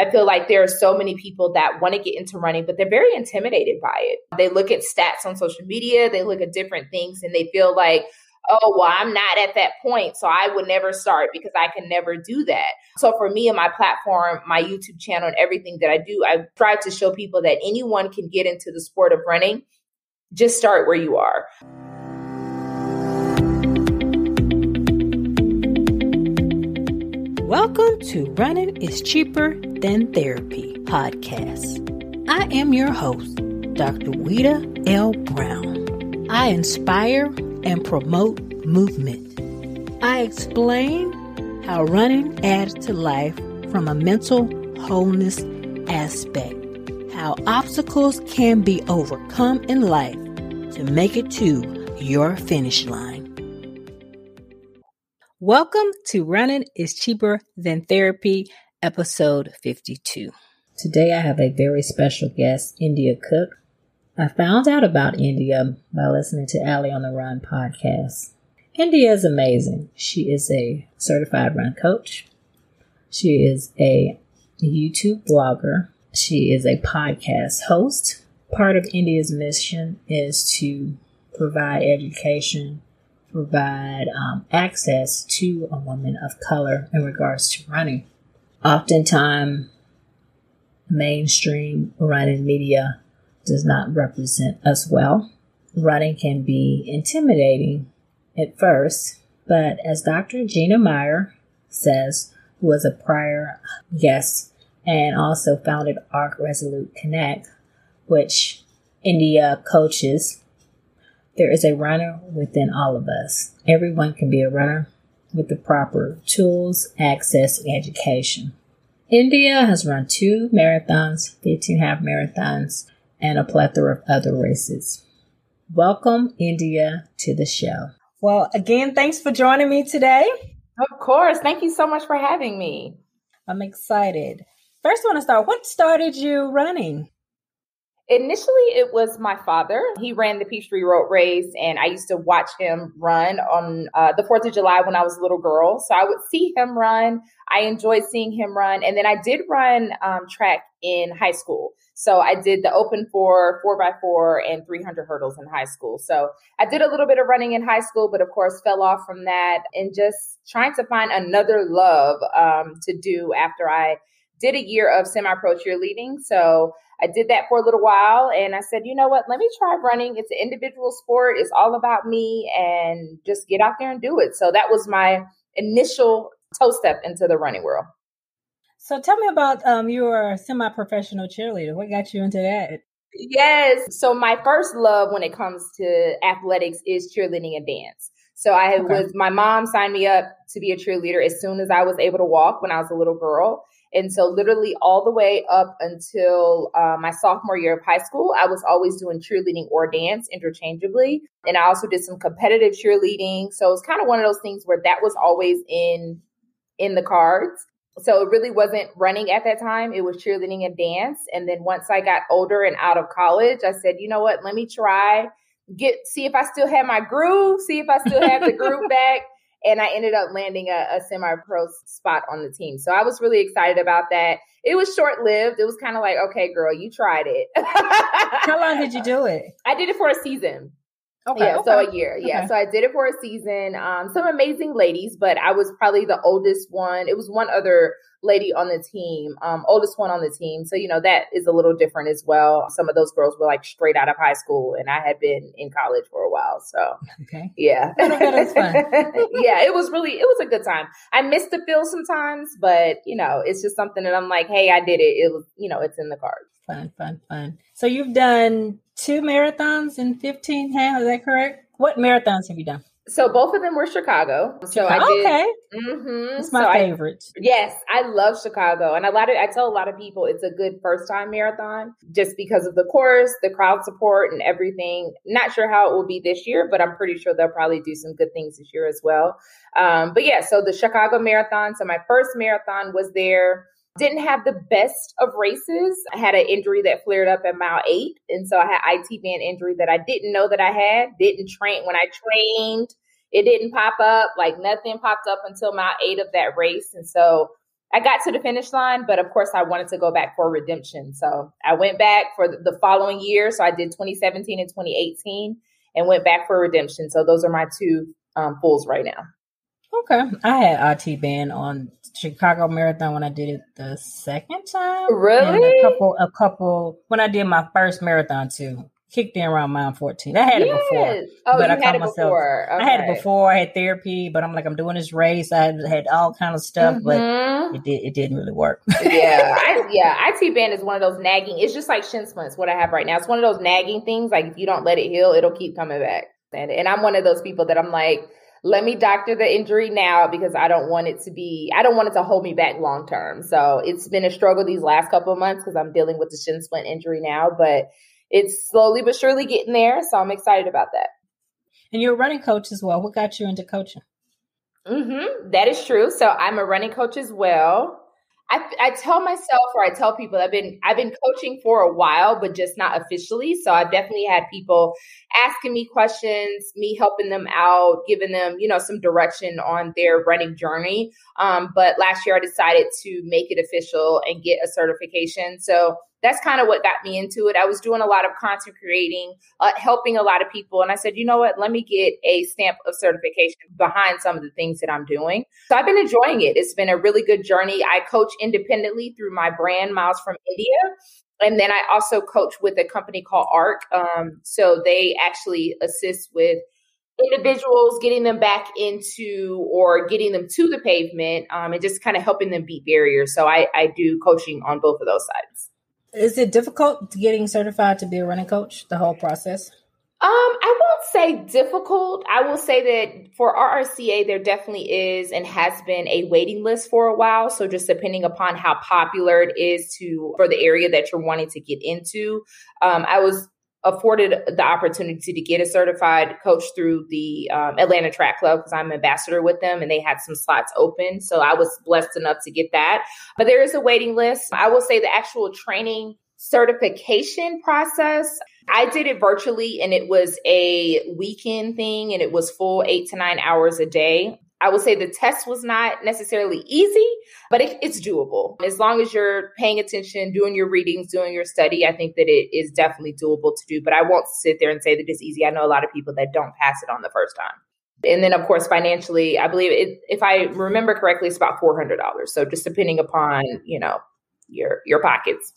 I feel like there are so many people that want to get into running, but they're very intimidated by it. They look at stats on social media, they look at different things, and they feel like, oh, well, I'm not at that point, so I would never start because I can never do that. So for me and my platform, my YouTube channel and everything that I do, I try to show people that anyone can get into the sport of running. Just start where you are. Welcome to Running is Cheaper Than Therapy podcast. I am your host, Dr. Wida L. Brown. I inspire and promote movement. I explain how running adds to life from a mental wholeness aspect, how obstacles can be overcome in life to make it to your finish line. Welcome to Running is Cheaper Than Therapy, episode 52. Today I have a very special guest, India Cook. I found out about India by listening to Allie on the Run podcast. India is amazing. She is a certified run coach. She is a YouTube blogger. She is a podcast host. Part of India's mission is to provide education, provide access to a woman of color in regards to running. Oftentimes, mainstream running media does not represent us well. Running can be intimidating at first, but as Dr. Gina Meyer says, who was a prior guest and also founded Arc Resolute Connect, which India coaches, there is a runner within all of us. Everyone can be a runner with the proper tools, access, and education. India has run 2 marathons, 15 half marathons, and a plethora of other races. Welcome, India, to the show. Well, again, thanks for joining me today. Of course. Thank you so much for having me. I'm excited. First, I want to start. What started you running? Initially, it was my father. He ran the Peachtree Road Race, and I used to watch him run on the 4th of July when I was a little girl. So I would see him run. I enjoyed seeing him run. And then I did run track in high school. So I did the open 4x4, and 300 hurdles in high school. So I did a little bit of running in high school, but of course fell off from that and just trying to find another love to do after I did a year of semi-pro cheerleading. So I did that for a little while and I said, you know what, let me try running. It's an individual sport. It's all about me and just get out there and do it. So that was my initial toe step into the running world. So tell me about your semi-professional cheerleader. What got you into that? Yes. So my first love when it comes to athletics is cheerleading and dance. So I was, my mom signed me up to be a cheerleader as soon as I was able to walk when I was a little girl. And so literally all the way up until my sophomore year of high school, I was always doing cheerleading or dance interchangeably. And I also did some competitive cheerleading. So it's kind of one of those things where that was always in the cards. So it really wasn't running at that time. It was cheerleading and dance. And then once I got older and out of college, I said, you know what, let me try, see if I still had my groove, see if I still had the groove back. And I ended up landing a semi-pro spot on the team. So I was really excited about that. It was short-lived. It was kind of like, okay, girl, you tried it. How long did you do it? I did it for a season. Okay. Yeah, okay. So a year. Yeah. Okay. So I did it for a season. Some amazing ladies, but I was probably the oldest one. It was one other lady on the team, oldest one on the team. So, you know, that is a little different as well. Some of those girls were like straight out of high school and I had been in college for a while. So, okay. Yeah. That's fun. Yeah, it was a good time. I missed the field sometimes, but you know, it's just something that I'm like, hey, I did it. It was, you know, it's in the cards. Fun. So you've done 2 marathons and 15 half, is that correct? What marathons have you done? So both of them were Chicago. So I did. Okay. Mm-hmm. It's my favorite. Yes, I love Chicago. And I tell a lot of people it's a good first time marathon just because of the course, the crowd support and everything. Not sure how it will be this year, but I'm pretty sure they'll probably do some good things this year as well. But yeah, so the Chicago Marathon. So my first marathon was there. Didn't have the best of races. I had an injury that flared up at mile 8. And so I had IT band injury that I didn't know that I had, didn't train. When I trained, it didn't pop up, like nothing popped up until mile 8 of that race. And so I got to the finish line, but of course I wanted to go back for redemption. So I went back for the following year. So I did 2017 and 2018 and went back for redemption. So those are my two fulls right now. Okay. I had RT band on Chicago Marathon when I did it the second time. Really? And a couple, when I did my first marathon too, kicked in around mile 14. I had it before. Oh, but I had it before. Okay. I had it before. I had therapy, but I'm like, I'm doing this race. I had all kind of stuff, but it didn't really work. IT band is one of those nagging. It's just like shin splints, what I have right now. It's one of those nagging things. Like if you don't let it heal, it'll keep coming back. And I'm one of those people that I'm like, let me doctor the injury now because I don't want it to hold me back long term. So it's been a struggle these last couple of months because I'm dealing with the shin splint injury now, but it's slowly but surely getting there. So I'm excited about that. And you're a running coach as well. What got you into coaching? Mm-hmm. That is true. So I'm a running coach as well. I tell myself, or I tell people I've been coaching for a while, but just not officially. So I've definitely had people asking me questions, me helping them out, giving them, some direction on their running journey. But last year I decided to make it official and get a certification. So that's kind of what got me into it. I was doing a lot of content creating, helping a lot of people. And I said, you know what, let me get a stamp of certification behind some of the things that I'm doing. So I've been enjoying it. It's been a really good journey. I coach independently through my brand, Miles from India. And then I also coach with a company called Arc. So they actually assist with individuals, getting them back into or getting them to the pavement and just kind of helping them beat barriers. So I do coaching on both of those sides. Is it difficult getting certified to be a running coach, the whole process? I won't say difficult. I will say that for RRCA, there definitely is and has been a waiting list for a while. So just depending upon how popular it is for the area that you're wanting to get into, I was afforded the opportunity to get a certified coach through the Atlanta Track Club because I'm an ambassador with them and they had some slots open. So I was blessed enough to get that. But there is a waiting list. I will say the actual training certification process, I did it virtually and it was a weekend thing and it was full 8 to 9 hours a day. I would say the test was not necessarily easy, but it's doable. As long as you're paying attention, doing your readings, doing your study, I think that it is definitely doable to do. But I won't sit there and say that it's easy. I know a lot of people that don't pass it on the first time. And then, of course, financially, I believe, if I remember correctly, it's about $400. So just depending upon, your pockets.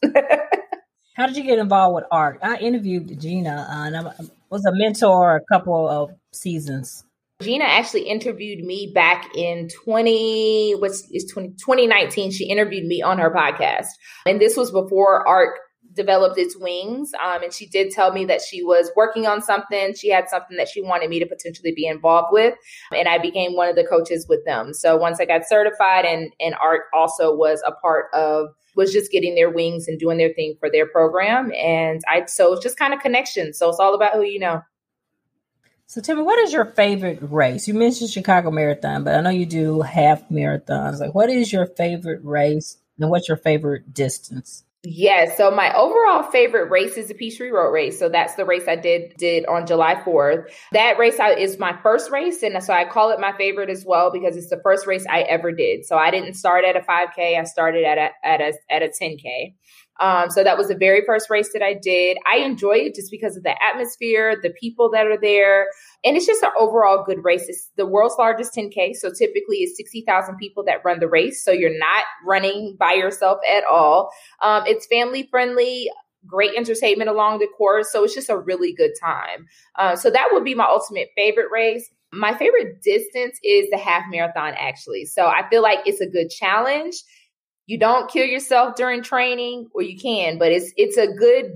How did you get involved with ARC? I interviewed Gina and I was a mentor a couple of seasons. Gina actually interviewed me back in 2019. She interviewed me on her podcast. And this was before ARC developed its wings. And she did tell me that she was working on something. She had something that she wanted me to potentially be involved with. And I became one of the coaches with them. So once I got certified and ARC also was a part of, was just getting their wings and doing their thing for their program. So it's just kind of connection. So it's all about who you know. So tell me, what is your favorite race? You mentioned Chicago Marathon, but I know you do half marathons. Like, what is your favorite race and what's your favorite distance? Yeah, so my overall favorite race is the Peachtree Road Race. So that's the race I did on July 4th. That race is my first race. And so I call it my favorite as well, because it's the first race I ever did. So I didn't start at a 5K. I started at a 10K. So that was the very first race that I did. I enjoy it just because of the atmosphere, the people that are there. And it's just an overall good race. It's the world's largest 10K. So typically it's 60,000 people that run the race. So you're not running by yourself at all. It's family friendly, great entertainment along the course. So it's just a really good time. So that would be my ultimate favorite race. My favorite distance is the half marathon, actually. So I feel like it's a good challenge. You don't kill yourself during training, or you can, but it's a good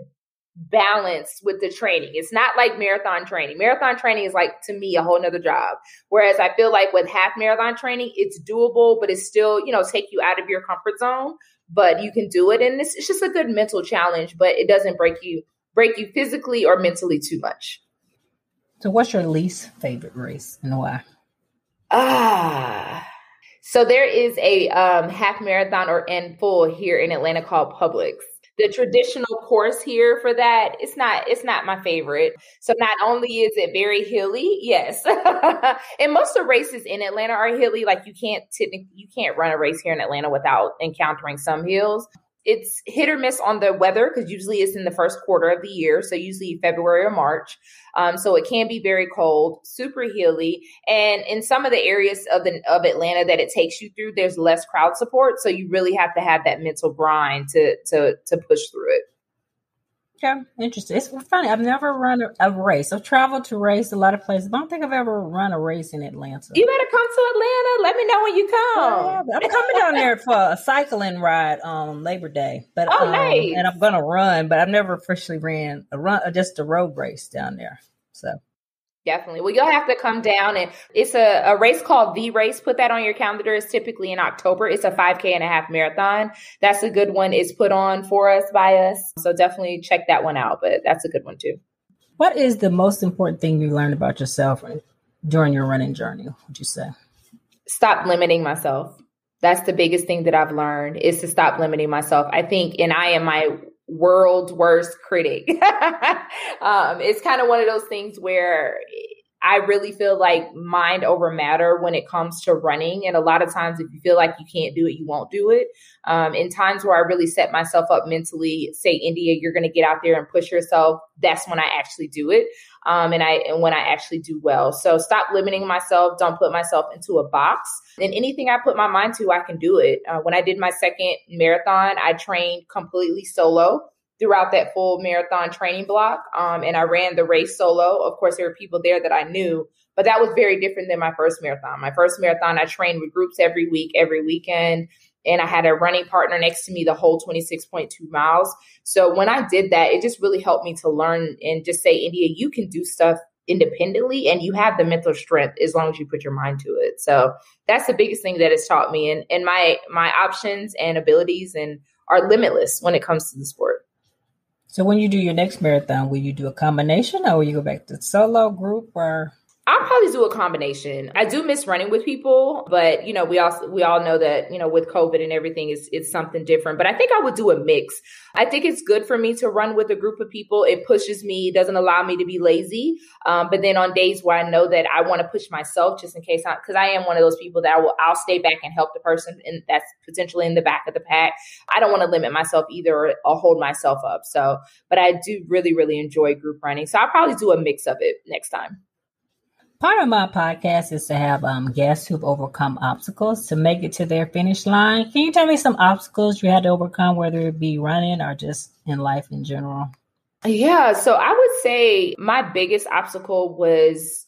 balance with the training. It's not like marathon training. Marathon training is like, to me, a whole nother job. Whereas I feel like with half marathon training, it's doable, but it's still, take you out of your comfort zone, but you can do it. And it's just a good mental challenge, but it doesn't break you physically or mentally too much. So what's your least favorite race and why? So there is a half marathon or in full here in Atlanta called Publix. The traditional course here for that, it's not my favorite. So not only is it very hilly, yes. And most of the races in Atlanta are hilly. Like you can't run a race here in Atlanta without encountering some hills. It's hit or miss on the weather because usually it's in the first quarter of the year. So usually February or March. So it can be very cold, super hilly. And in some of the areas of Atlanta that it takes you through, there's less crowd support. So you really have to have that mental grind to push through it. Yeah, interesting. It's funny. I've never run a race. I've traveled to race a lot of places. I don't think I've ever run a race in Atlanta. You better come to Atlanta. Let me know when you come. I'm coming down there for a cycling ride on Labor Day. But nice. And I'm gonna run, but I've never officially ran a run, just a road race down there. So. Definitely. Well, you'll have to come down, and it's a race called The Race. Put that on your calendar. It's typically in October. It's a 5K and a half marathon. That's a good one. It's put on for us by us. So definitely check that one out, but that's a good one too. What is the most important thing you learned about yourself during your running journey, would you say? Stop limiting myself. That's the biggest thing that I've learned, is to stop limiting myself. I think, and I am my world's worst critic. It's kind of one of those things where I really feel like mind over matter when it comes to running. And a lot of times if you feel like you can't do it, you won't do it. In times where I really set myself up mentally, say, India, you're going to get out there and push yourself. That's when I actually do it. And when I actually do well. So stop limiting myself. Don't put myself into a box. And anything I put my mind to, I can do it. When I did my second marathon, I trained completely solo throughout that full marathon training block. And I ran the race solo. Of course, there were people there that I knew, but that was very different than my first marathon. My first marathon, I trained with groups every week, every weekend. And I had a running partner next to me the whole 26.2 miles. So when I did that, it just really helped me to learn and just say, India, you can do stuff independently and you have the mental strength as long as you put your mind to it. So that's the biggest thing that it's taught me. And my options and abilities and are limitless when it comes to the sport. So when you do your next marathon, will you do a combination or will you go back to solo, group, or... I'll probably do a combination. I do miss running with people, but we all know that, with COVID and everything, it's something different, but I think I would do a mix. I think it's good for me to run with a group of people. It pushes me, it doesn't allow me to be lazy. But then on days where I know that I want to push myself just in case, because I am one of those people that I'll stay back and help the person and that's potentially in the back of the pack. I don't want to limit myself either or hold myself up. So, but I do really, really enjoy group running. So I'll probably do a mix of it next time. Part of my podcast is to have guests who've overcome obstacles to make it to their finish line. Can you tell me some obstacles you had to overcome, whether it be running or just in life in general? Yeah. So I would say my biggest obstacle was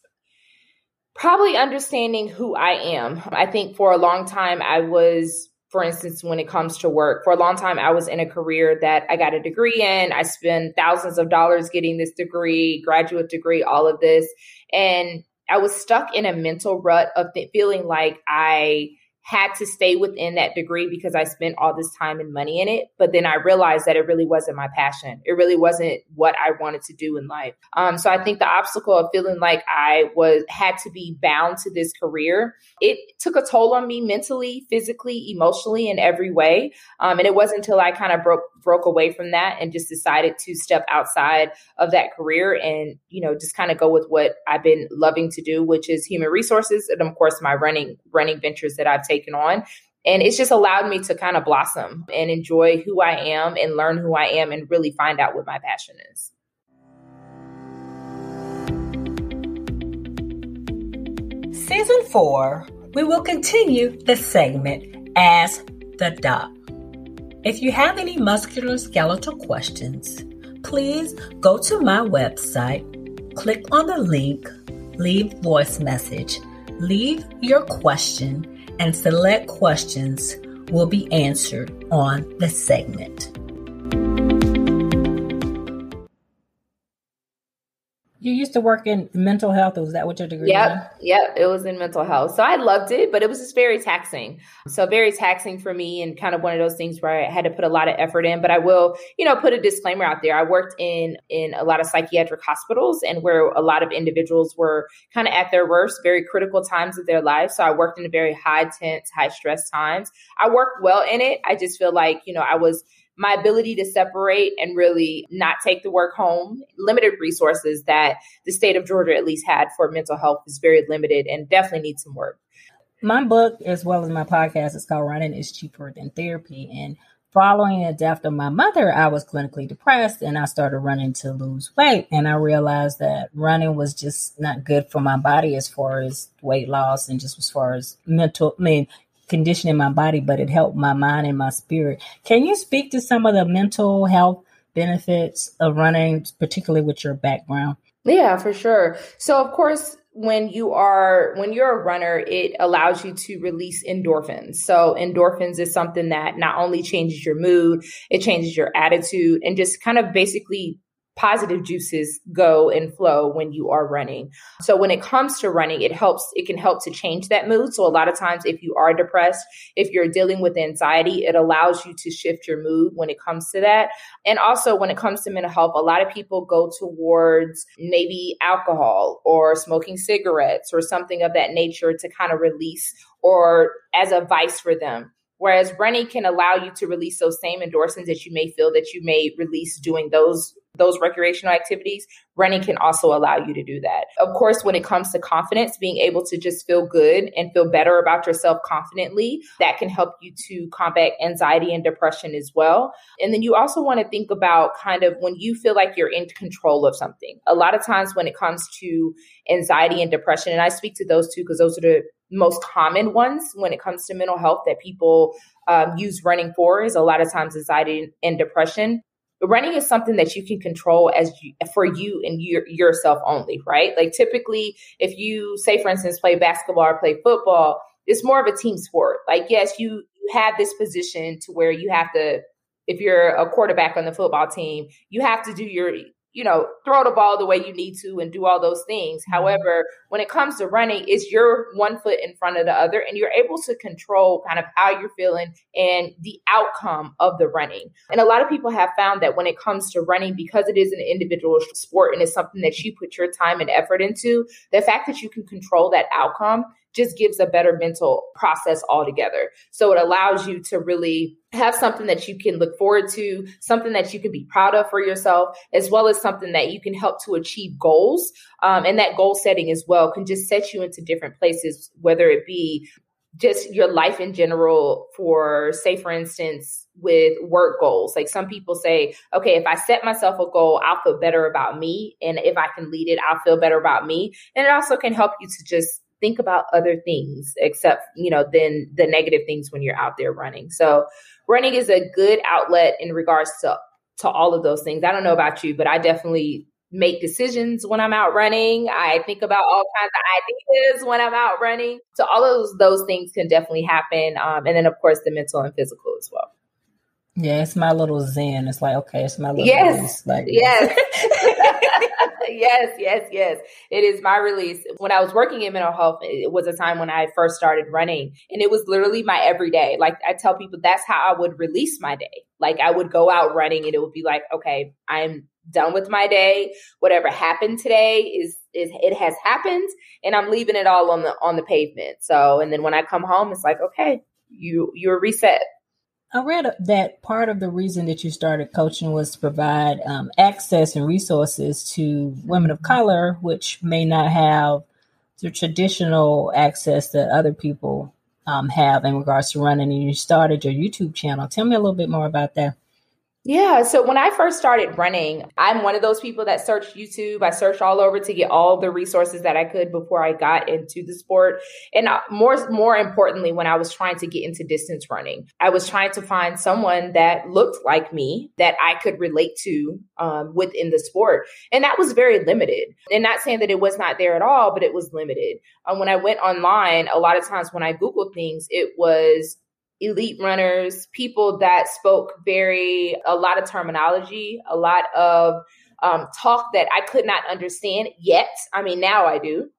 probably understanding who I am. I think for a long time I was... For instance, when it comes to work, for a long time, I was in a career that I got a degree in. I spent thousands of dollars getting this degree, graduate degree, all of this. And I was stuck in a mental rut of feeling like I had to stay within that degree because I spent all this time and money in it. But then I realized that it really wasn't my passion. It really wasn't what I wanted to do in life. So I think the obstacle of feeling like I had to be bound to this career, it took a toll on me mentally, physically, emotionally, in every way. And it wasn't until I kind of broke away from that and just decided to step outside of that career and, just kind of go with what I've been loving to do, which is human resources. And of course, my running ventures that I've taken on. And it's just allowed me to kind of blossom and enjoy who I am and learn who I am and really find out what my passion is. Season 4, we will continue the segment Ask the Doc. If you have any musculoskeletal questions, please go to my website, click on the link, leave voice message, leave your question, and select questions will be answered on the segment. You used to work in mental health. Was that what your degree was? Yep. It was in mental health. So I loved it, but it was just very taxing. So very taxing for me and kind of one of those things where I had to put a lot of effort in, but I will, put a disclaimer out there. I worked in a lot of psychiatric hospitals and where a lot of individuals were kind of at their worst, very critical times of their lives. So I worked in a very high tense, high stress times. I worked well in it. I just feel like, I was my ability to separate and really not take the work home, limited resources that the state of Georgia at least had for mental health is very limited and definitely needs some work. My book, as well as my podcast, is called Running is Cheaper Than Therapy. And following the death of my mother, I was clinically depressed and I started running to lose weight. And I realized that running was just not good for my body as far as weight loss and just as far as conditioning my body, but it helped my mind and my spirit. Can you speak to some of the mental health benefits of running, particularly with your background? Yeah, for sure. So of course, when you're a runner, it allows you to release endorphins. So endorphins is something that not only changes your mood, it changes your attitude and just kind of basically positive juices go and flow when you are running. So when it comes to running, it can help to change that mood. So a lot of times if you are depressed, if you're dealing with anxiety, it allows you to shift your mood when it comes to that. And also when it comes to mental health, a lot of people go towards maybe alcohol or smoking cigarettes or something of that nature to kind of release or as a vice for them. Whereas running can allow you to release those same endorphins that you may feel that you may release doing those recreational activities. Running can also allow you to do that. Of course, when it comes to confidence, being able to just feel good and feel better about yourself confidently, that can help you to combat anxiety and depression as well. And then you also want to think about kind of when you feel like you're in control of something. A lot of times when it comes to anxiety and depression, and I speak to those two because those are the most common ones when it comes to mental health that people use running for, is a lot of times anxiety and depression. Running is something that you can control for you and yourself only, right? Like typically, if you say, for instance, play basketball or play football, it's more of a team sport. Like, yes, you have this position to where you have to, if you're a quarterback on the football team, you have to do your, throw the ball the way you need to and do all those things. However, when it comes to running, it's your one foot in front of the other and you're able to control kind of how you're feeling and the outcome of the running. And a lot of people have found that when it comes to running, because it is an individual sport and it's something that you put your time and effort into, the fact that you can control that outcome just gives a better mental process altogether. So it allows you to really have something that you can look forward to, something that you can be proud of for yourself, as well as something that you can help to achieve goals. And that goal setting as well can just set you into different places, whether it be just your life in general for instance, with work goals. Like some people say, okay, if I set myself a goal, I'll feel better about me. And if I can lead it, I'll feel better about me. And it also can help you to just think about other things except, then the negative things when you're out there running. So running is a good outlet in regards to all of those things. I don't know about you, but I definitely make decisions when I'm out running. I think about all kinds of ideas when I'm out running. So all of those things can definitely happen. And then, of course, the mental and physical as well. Yeah, it's my little zen. It's like, okay, it's my little yes. Like, yes. Yes. It is my release. When I was working in mental health, it was a time when I first started running and it was literally my everyday. Like I tell people, that's how I would release my day. Like I would go out running and it would be like, okay, I'm done with my day. Whatever happened today is it has happened and I'm leaving it all on the pavement. So, and then when I come home, it's like, okay, you're reset. I read that part of the reason that you started coaching was to provide access and resources to women of color, which may not have the traditional access that other people have in regards to running. And you started your YouTube channel. Tell me a little bit more about that. Yeah. So when I first started running, I'm one of those people that searched YouTube. I searched all over to get all the resources that I could before I got into the sport. And more importantly, when I was trying to get into distance running, I was trying to find someone that looked like me that I could relate to within the sport. And that was very limited. And not saying that it was not there at all, but it was limited. When I went online, a lot of times when I Googled things, it was elite runners, people that spoke a lot of terminology, a lot of talk that I could not understand yet. I mean, now I do.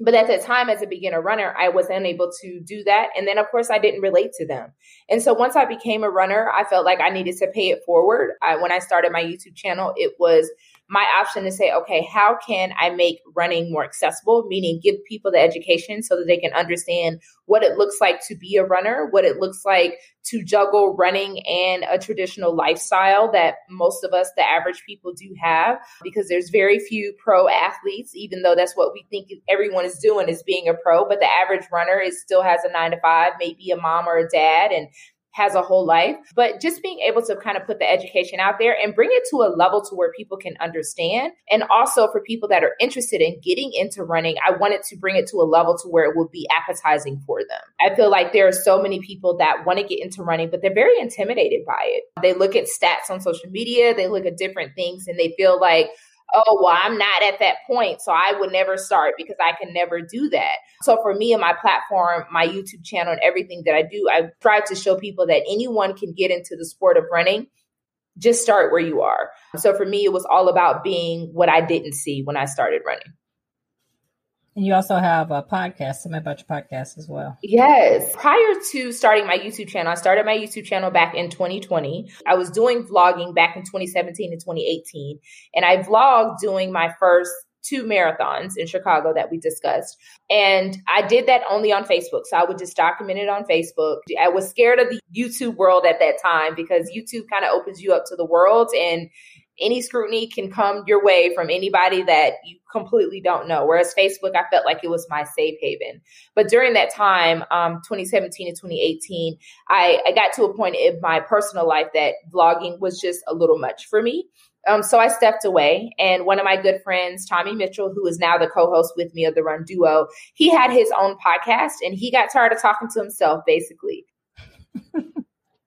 But at that time, as a beginner runner, I was unable to do that. And then, of course, I didn't relate to them. And so once I became a runner, I felt like I needed to pay it forward. When I started my YouTube channel, it was my option to say, okay, how can I make running more accessible? Meaning give people the education so that they can understand what it looks like to be a runner, what it looks like to juggle running and a traditional lifestyle that most of us, the average people, do have, because there's very few pro athletes, even though that's what we think everyone is doing is being a pro. But the average runner is still has a 9-to-5, maybe a mom or a dad, and has a whole life. But just being able to kind of put the education out there and bring it to a level to where people can understand. And also for people that are interested in getting into running, I wanted to bring it to a level to where it will be appetizing for them. I feel like there are so many people that want to get into running, but they're very intimidated by it. They look at stats on social media, they look at different things, and they feel like, oh, well, I'm not at that point, so I would never start because I can never do that. So for me and my platform, my YouTube channel and everything that I do, I try to show people that anyone can get into the sport of running. Just start where you are. So for me, it was all about being what I didn't see when I started running. And you also have a podcast. Tell me about your podcast as well. Yes. Prior to starting my YouTube channel, I started my YouTube channel back in 2020. I was doing vlogging back in 2017 and 2018. And I vlogged doing my first 2 marathons in Chicago that we discussed. And I did that only on Facebook. So I would just document it on Facebook. I was scared of the YouTube world at that time because YouTube kind of opens you up to the world, and any scrutiny can come your way from anybody that you completely don't know. Whereas Facebook, I felt like it was my safe haven. But during that time, 2017 to 2018, I got to a point in my personal life that vlogging was just a little much for me. So I stepped away, and one of my good friends, Tommy Mitchell, who is now the co-host with me of The Run Duo, he had his own podcast, and he got tired of talking to himself, basically.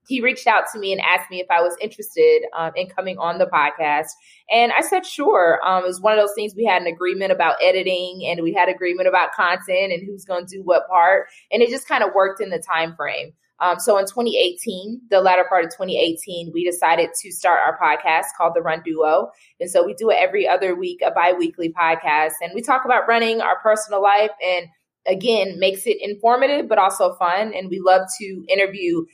He reached out to me and asked me if I was interested in coming on the podcast. And I said, sure. It was one of those things. We had an agreement about editing, and we had agreement about content and who's going to do what part. And it just kind of worked in the time frame. So in 2018, the latter part of 2018, we decided to start our podcast called The Run Duo. And so we do it every other week, a bi-weekly podcast. And we talk about running, our personal life, and again, makes it informative, but also fun. And we love to interview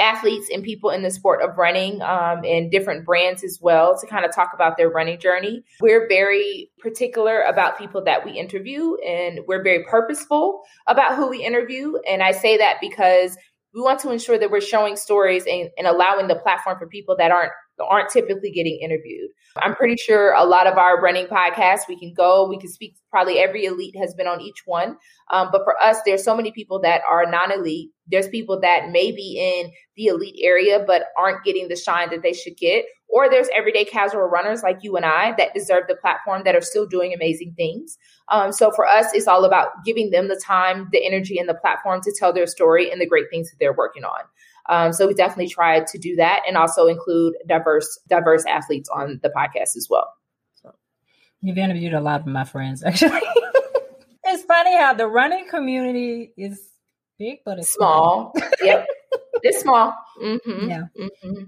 athletes and people in the sport of running and different brands as well to kind of talk about their running journey. We're very particular about people that we interview, and we're very purposeful about who we interview. And I say that because we want to ensure that we're showing stories and allowing the platform for people that aren't typically getting interviewed. I'm pretty sure a lot of our running podcasts, we can speak, probably every elite has been on each one. But for us, there's so many people that are non-elite. There's people that may be in the elite area, but aren't getting the shine that they should get. Or there's everyday casual runners like you and I that deserve the platform that are still doing amazing things. So for us, it's all about giving them the time, the energy, and the platform to tell their story and the great things that they're working on. So we definitely try to do that and also include diverse athletes on the podcast as well. So. You've interviewed a lot of my friends, actually. It's funny how the running community is big, but it's small. Yep. It's small. Mm-hmm. Yeah. Mm-hmm.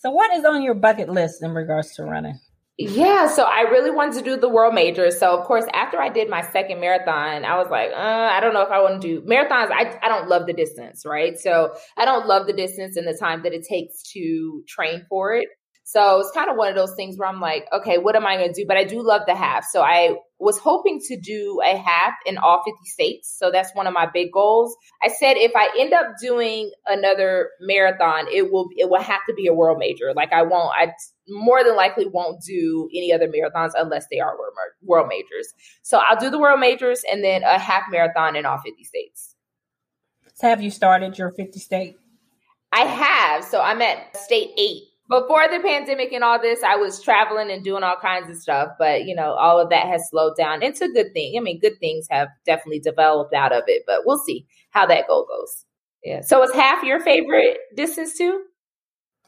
So what is on your bucket list in regards to running? Yeah, so I really wanted to do the world major. So, of course, after I did my second marathon, I was like, I don't know if I want to do marathons. I don't love the distance, right? So I don't love the distance and the time that it takes to train for it. So it's kind of one of those things where I'm like, okay, what am I going to do? But I do love the half. So I was hoping to do a half in all 50 states. So that's one of my big goals. I said, if I end up doing another marathon, it will have to be a world major. Like I more than likely won't do any other marathons unless they are world majors. So I'll do the world majors and then a half marathon in all 50 states. So have you started your 50 state? I have. So I'm at state 8. Before the pandemic and all this, I was traveling and doing all kinds of stuff, but all of that has slowed down. It's a good thing. I mean, good things have definitely developed out of it, but we'll see how that goal goes. Yeah. So is half your favorite distance too?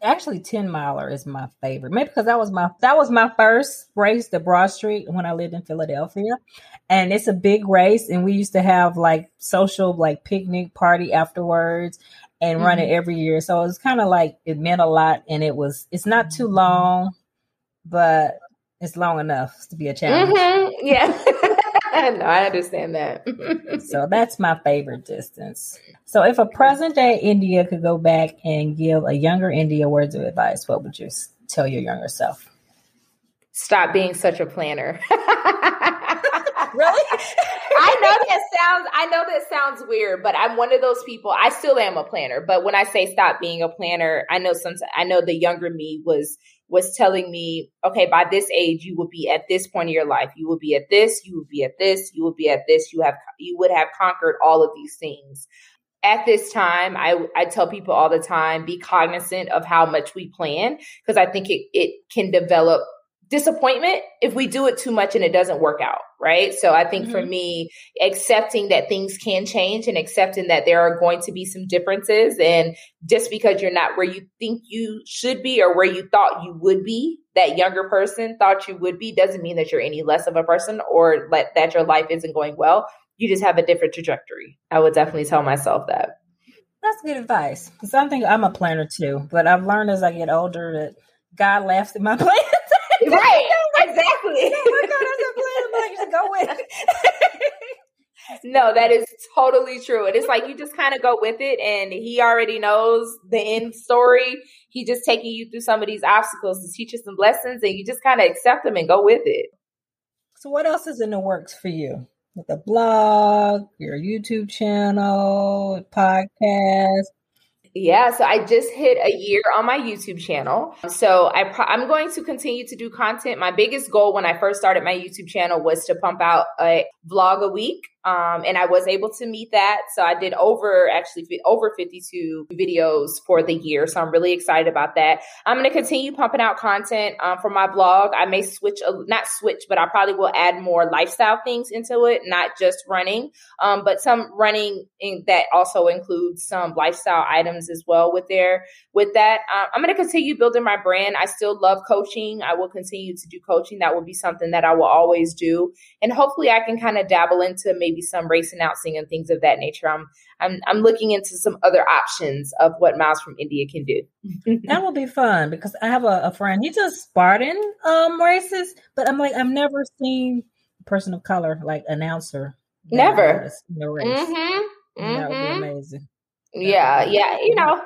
Actually, 10-miler is my favorite. Maybe because that was my first race, the Broad Street, when I lived in Philadelphia, and it's a big race. And we used to have social picnic party afterwards and run it every year. So it was kind of it meant a lot, and it's not too long, but it's long enough to be a challenge. Mm-hmm. Yeah. No, I understand that. So that's my favorite distance. So if a present day India could go back and give a younger India words of advice, what would you tell your younger self? stop being such a planner. Really? I know that sounds weird, but I'm one of those people. I still am a planner, but when I say stop being a planner, I know the younger me was telling me, okay, by this age, you will be at this point in your life. You will be at this, you will be at this, you will be at this. You would have conquered all of these things. At this time, I tell people all the time, be cognizant of how much we plan, because I think it can develop disappointment if we do it too much and it doesn't work out, right? So I think for me, accepting that things can change and accepting that there are going to be some differences, and just because you're not where you think you should be or where you thought you would be, that younger person thought you would be, doesn't mean that you're any less of a person or that your life isn't going well. You just have a different trajectory. I would definitely tell myself that. That's good advice, because I think I'm a planner too, but I've learned as I get older that God laughs at my plans. Right, exactly. No, that is totally true. And it's like you just kind of go with it, and he already knows the end story. He's just taking you through some of these obstacles to teach you some lessons, and you just kind of accept them and go with it. So what else is in the works for you? With a blog, your YouTube channel, podcast? Yeah, so I just hit a year on my YouTube channel. So I'm going to continue to do content. My biggest goal when I first started my YouTube channel was to pump out a vlog a week. And I was able to meet that. So I did over 52 videos for the year. So I'm really excited about that. I'm going to continue pumping out content for my blog. I may but I probably will add more lifestyle things into it, not just running, but some running that also includes some lifestyle items as well with that. I'm going to continue building my brand. I still love coaching. I will continue to do coaching. That will be something that I will always do. And hopefully I can kind of dabble into maybe some race announcing and things of that nature. I'm looking into some other options of what Miles from India can do. That will be fun, because I have a friend. He does Spartan races, but I'm like, I've never seen a person of color like announcer. Never. In a race. Mm-hmm. Mm-hmm. That would be amazing. Yeah. You know.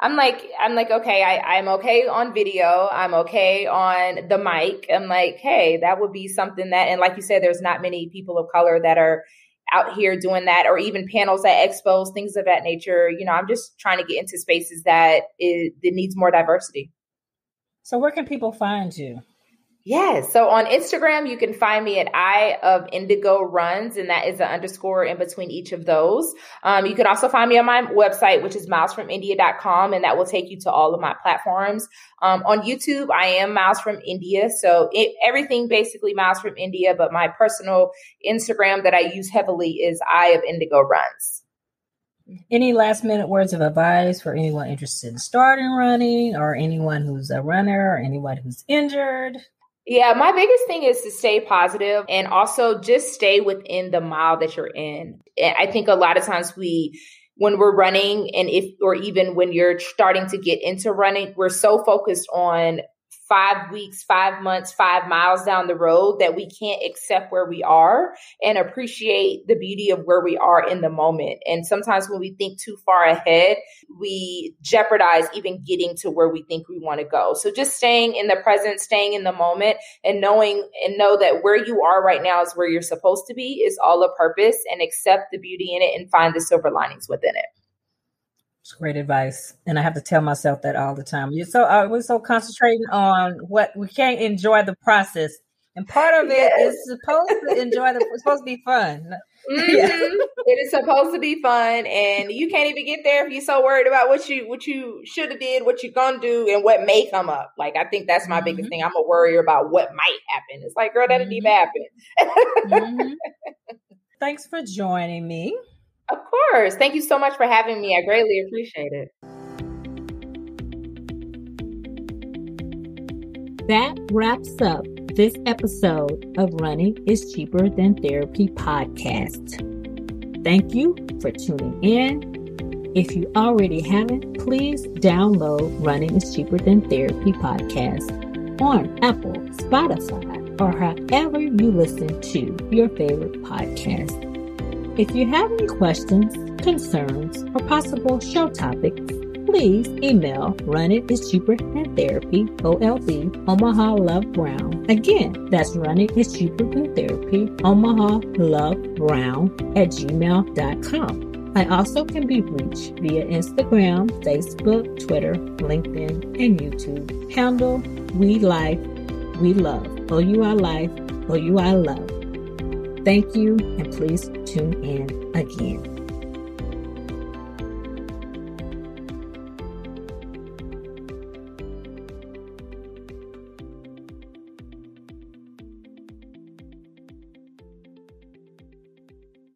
I'm like, okay, I'm okay on video. I'm okay on the mic. I'm like, hey, that would be something that, and like you said, there's not many people of color that are out here doing that, or even panels at expos, things of that nature. You know, I'm just trying to get into spaces that needs more diversity. So where can people find you? Yes. So on Instagram, you can find me at I of Indigo Runs, and that is an underscore in between each of those. You can also find me on my website, which is milesfromindia.com, and that will take you to all of my platforms. On YouTube, I am Miles from India. So everything basically Miles from India, but my personal Instagram that I use heavily is I of Indigo Runs. Any last minute words of advice for anyone interested in starting running, or anyone who's a runner, or anyone who's injured? Yeah, my biggest thing is to stay positive, and also just stay within the mile that you're in. I think a lot of times when we're running, and even when you're starting to get into running, we're so focused on 5 weeks, 5 months, 5 miles down the road that we can't accept where we are and appreciate the beauty of where we are in the moment. And sometimes when we think too far ahead, we jeopardize even getting to where we think we want to go. So just staying in the present, staying in the moment, and know that where you are right now is where you're supposed to be, is all a purpose, and accept the beauty in it and find the silver linings within it. It's great advice. And I have to tell myself that all the time. We're so concentrating on what we can't enjoy the process. And part of it is it's supposed to be fun. Mm-hmm. Yeah. It is supposed to be fun. And you can't even get there if you're so worried about what you should have did, what you're going to do, and what may come up. Like, I think that's my biggest thing. I'm a worrier about what might happen. It's like, girl, that didn't even happen. Mm-hmm. Thanks for joining me. Of course. Thank you so much for having me. I greatly appreciate it. That wraps up this episode of Running is Cheaper Than Therapy podcast. Thank you for tuning in. If you already haven't, please download Running is Cheaper Than Therapy podcast on Apple, Spotify, or however you listen to your favorite podcast. If you have any questions, concerns, or possible show topics, please email runitissuperdtherapy@omahalovebrown. Again, that's runitissuperdtherapy@omahalovebrown@gmail.com. I also can be reached via Instagram, Facebook, Twitter, LinkedIn, and YouTube. Handle We Life, We Love, OUI Life, OUI Love. Thank you, and please tune in again.